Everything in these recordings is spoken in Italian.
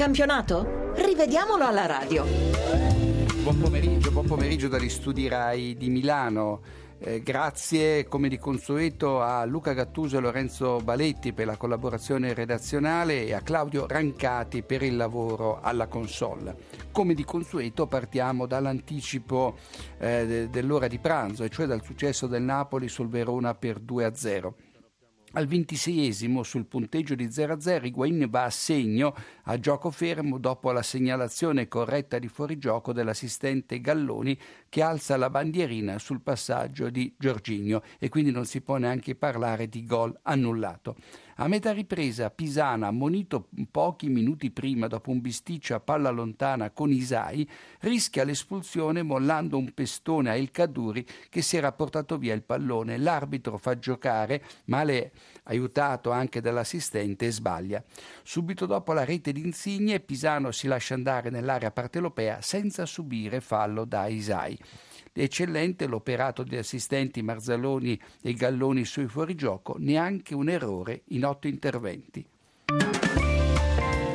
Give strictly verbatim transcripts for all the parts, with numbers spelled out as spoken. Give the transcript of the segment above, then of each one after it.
campionato? Rivediamolo alla radio. Buon pomeriggio, buon pomeriggio dagli studi RAI di Milano. Eh, grazie come di consueto a Luca Gattuso e Lorenzo Baletti per la collaborazione redazionale e a Claudio Rancati per il lavoro alla console. Come di consueto partiamo dall'anticipo eh, dell'ora di pranzo, e cioè dal successo del Napoli sul Verona per due a zero. Al ventiseiesimo, sul punteggio di zero a zero, Higuain va a segno a gioco fermo dopo la segnalazione corretta di fuorigioco dell'assistente Galloni, che alza la bandierina sul passaggio di Jorginho, e quindi non si può neanche parlare di gol annullato. A metà ripresa Pisano, ammonito pochi minuti prima dopo un bisticcio a palla lontana con Isai, rischia l'espulsione mollando un pestone a El Kaddouri che si era portato via il pallone. L'arbitro fa giocare, male aiutato anche dall'assistente, e sbaglia. Subito dopo la rete di Insigne, Pisano si lascia andare nell'area partenopea senza subire fallo da Isai. Eccellente l'operato degli assistenti Marzaloni e Galloni sui fuorigioco, neanche un errore in otto interventi.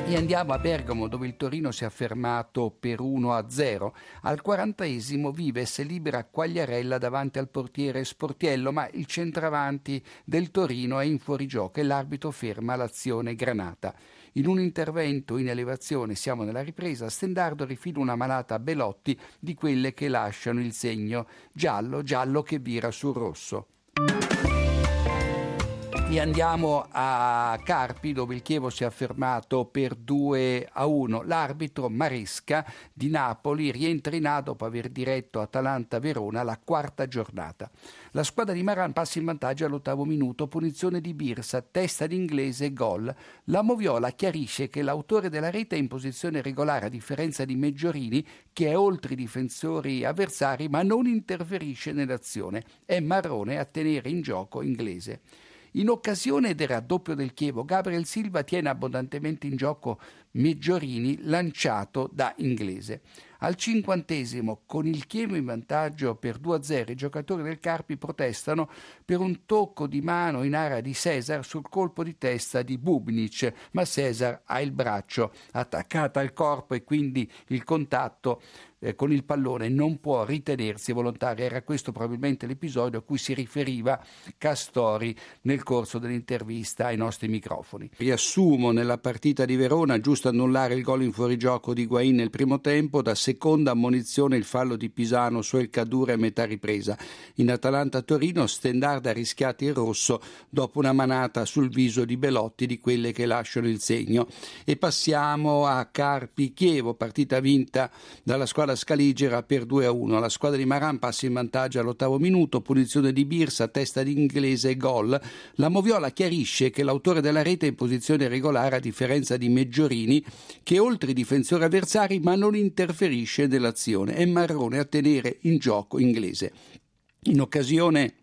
E andiamo a Bergamo, dove il Torino si è affermato per uno a zero. Al quarantaesimo Vives libera Quagliarella davanti al portiere Sportiello, ma il centravanti del Torino è in fuorigioco e l'arbitro ferma l'azione granata. In un intervento in elevazione, siamo nella ripresa, Stendardo rifila una malata a Belotti di quelle che lasciano il segno giallo, giallo che vira sul rosso. E andiamo a Carpi, dove il Chievo si è affermato per due a uno. L'arbitro Maresca di Napoli rientra in A dopo aver diretto Atalanta-Verona la quarta giornata. La squadra di Maran passa in vantaggio all'ottavo minuto, punizione di Birsa, testa di Inglese, gol. La Moviola chiarisce che l'autore della rete è in posizione regolare a differenza di Meggiorini, che è oltre i difensori avversari ma non interferisce nell'azione. È Marrone a tenere in gioco Inglese. In occasione del raddoppio del Chievo, Gabriel Silva tiene abbondantemente in gioco Meggiorini, lanciato da Inglese. Al cinquantesimo, con il Chievo in vantaggio per due a zero, i giocatori del Carpi protestano per un tocco di mano in area di Cesar sul colpo di testa di Bubnjić, ma Cesar ha il braccio attaccato al corpo e quindi il contatto eh, con il pallone non può ritenersi volontario. Era questo probabilmente l'episodio a cui si riferiva Castori nel corso dell'intervista ai nostri microfoni. Riassumo: nella partita di Verona, giusto annullare il gol in fuorigioco di Higuain nel primo tempo, da seconda ammonizione il fallo di Pisano su El Kaddouri a metà ripresa. In Atalanta-Torino Stendardo ha rischiato il rosso dopo una manata sul viso di Belotti di quelle che lasciano il segno. E passiamo a Carpi-Chievo, partita vinta dalla squadra scaligera per due a uno. La squadra di Maran passa in vantaggio all'ottavo minuto, punizione di Birsa, testa di Inglese, gol. La Moviola chiarisce che l'autore della rete è in posizione regolare a differenza di Meggiorini, che oltre i difensori avversari ma non interferisce dell'azione. È Marrone a tenere in gioco Inglese. In occasione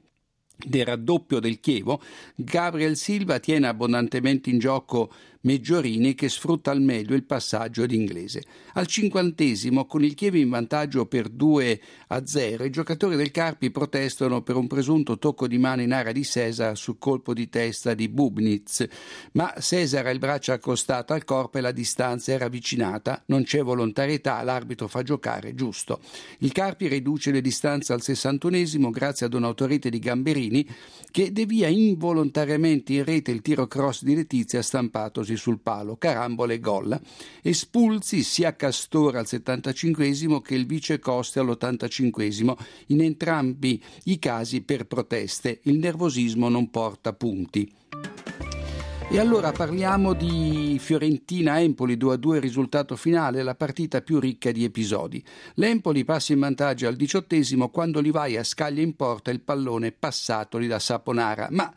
del raddoppio del Chievo, Gabriel Silva tiene abbondantemente in gioco Meggiorini, che sfrutta al meglio il passaggio di Inglese. Al cinquantesimo, con il Chievo in vantaggio per due a zero, i giocatori del Carpi protestano per un presunto tocco di mano in area di Cesar sul colpo di testa di Bubnjić, ma Cesar ha il braccio accostato al corpo e la distanza era avvicinata, non c'è volontarietà, l'arbitro fa giocare giusto. Il Carpi riduce le distanze al sessantunesimo grazie ad un'autorete di Gamberini, che devia involontariamente in rete il tiro cross di Letizia stampatosi sul palo, carambole e gol. Espulsi sia Castore al settantacinquesimo che il vice Coste all'ottantacinquesimo, in entrambi i casi per proteste. Il nervosismo non porta punti. E allora parliamo di Fiorentina-Empoli, due a due risultato finale, la partita più ricca di episodi. L'Empoli passa in vantaggio al diciottesimo quando Livaia scaglia in porta il pallone passatoli da Saponara, ma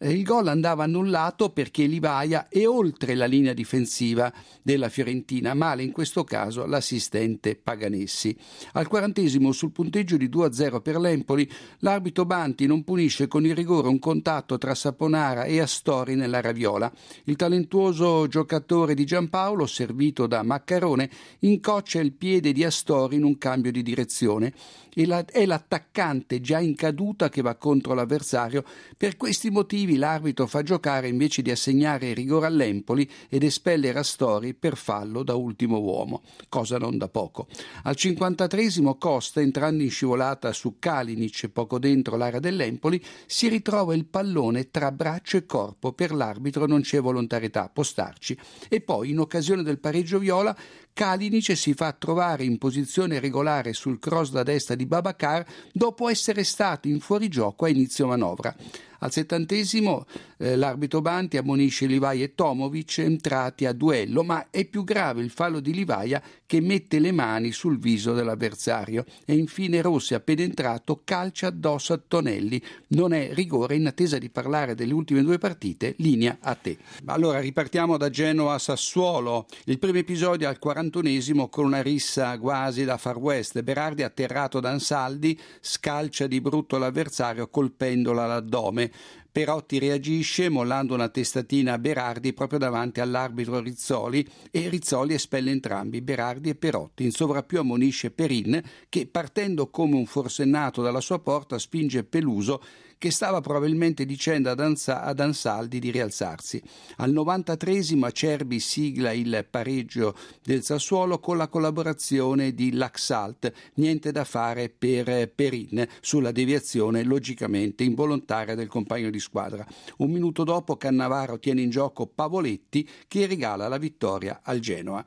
il gol andava annullato perché Livaia è oltre la linea difensiva della Fiorentina, male in questo caso l'assistente Paganessi. Al quarantesimo, sul punteggio di due a zero per l'Empoli, l'arbitro Banti non punisce con il rigore un contatto tra Saponara e Astori nella raviola. Guardiola. Il talentuoso giocatore di Giampaolo, servito da Maccarone, incoccia il piede di Astori in un cambio di direzione. E la, è l'attaccante già in caduta che va contro l'avversario. Per questi motivi l'arbitro fa giocare invece di assegnare rigore all'Empoli ed espellere Astori per fallo da ultimo uomo, cosa non da poco. Al cinquantatreesimo Costa, entrando in scivolata su Kalinic poco dentro l'area dell'Empoli, si ritrova il pallone tra braccio e corpo. Per l'arbitro non c'è volontarietà, può starci. E poi, in occasione del pareggio viola, Kalinic si fa trovare in posizione regolare sul cross da destra di Babacar dopo essere stato in fuorigioco a inizio manovra. Al settantesimo eh, l'arbitro Banti ammonisce Livaia e Tomovic, entrati a duello, ma è più grave il fallo di Livaia, che mette le mani sul viso dell'avversario. E infine Rossi, appena entrato, calcia addosso a Tonelli. Non è rigore. In attesa di parlare delle ultime due partite, linea a te. Allora ripartiamo da Genoa Sassuolo. Il primo episodio al quarantunesimo con una rissa quasi da far west. Berardi, atterrato da Ansaldi, scalcia di brutto l'avversario colpendola all'addome. Perotti reagisce mollando una testatina a Berardi proprio davanti all'arbitro Rizzoli, e Rizzoli espelle entrambi, Berardi e Perotti. In sovrappiù ammonisce Perin, che partendo come un forsennato dalla sua porta spinge Peluso, che stava probabilmente dicendo ad, Anza, ad Ansaldi di rialzarsi. Al novantatreesimo Acerbi sigla il pareggio del Sassuolo con la collaborazione di Laxalt. Niente da fare per Perin sulla deviazione logicamente involontaria del compagno di squadra. Un minuto dopo Cannavaro tiene in gioco Pavoletti, che regala la vittoria al Genoa.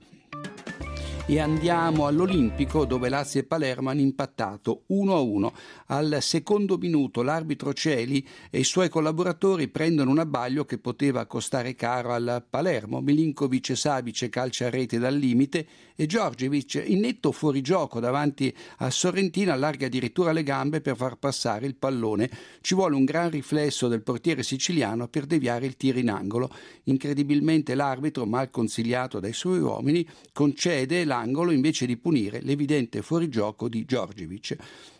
E andiamo all'Olimpico, dove Lazio e Palermo hanno impattato uno a uno. Al secondo minuto l'arbitro Celi e i suoi collaboratori prendono un abbaglio che poteva costare caro al Palermo. Milinkovic e Savic calcia a rete dal limite e Đorđević, in netto fuorigioco davanti a Sorrentino, allarga addirittura le gambe per far passare il pallone. Ci vuole un gran riflesso del portiere siciliano per deviare il tiro in angolo. Incredibilmente l'arbitro, mal consigliato dai suoi uomini, concede la angolo invece di punire l'evidente fuorigioco di Đorđević.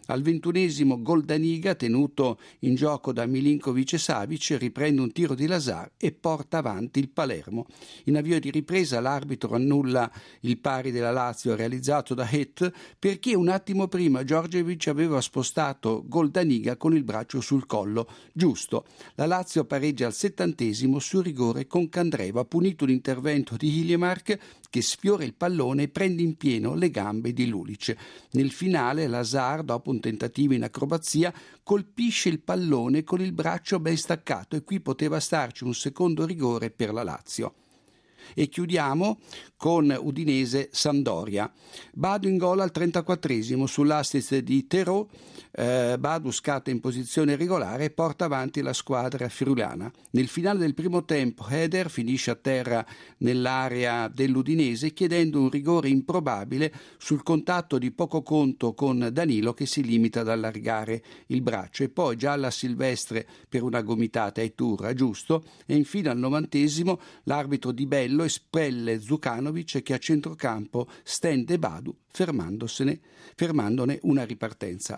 Al ventunesimo Goldaniga, tenuto in gioco da Milinkovic e Savic, riprende un tiro di Lazar e porta avanti il Palermo. In avvio di ripresa l'arbitro annulla il pari della Lazio realizzato da Het, perché un attimo prima Đorđević aveva spostato Goldaniga con il braccio sul collo. Giusto. La Lazio pareggia al settantesimo su rigore con Candreva, punito l'intervento di Hiljemark, che sfiora il pallone e prende in pieno le gambe di Lulic. Nel finale Lazar, dopo un tentativo in acrobazia, colpisce il pallone con il braccio ben staccato, e qui poteva starci un secondo rigore per la Lazio. E chiudiamo con Udinese-Sampdoria. Badu in gol al trentaquattresimo sull'assist di Terò. eh, Badu scatta in posizione regolare e porta avanti la squadra friulana. Nel finale del primo tempo Heder finisce a terra nell'area dell'Udinese, chiedendo un rigore improbabile sul contatto di poco conto con Danilo, che si limita ad allargare il braccio, e poi gialla Silvestre per una gomitata ai Turra, giusto. E infine al novantesimo l'arbitro Di Bello lo espelle Zukanovic, che a centrocampo stende Badu fermandosene, fermandone una ripartenza.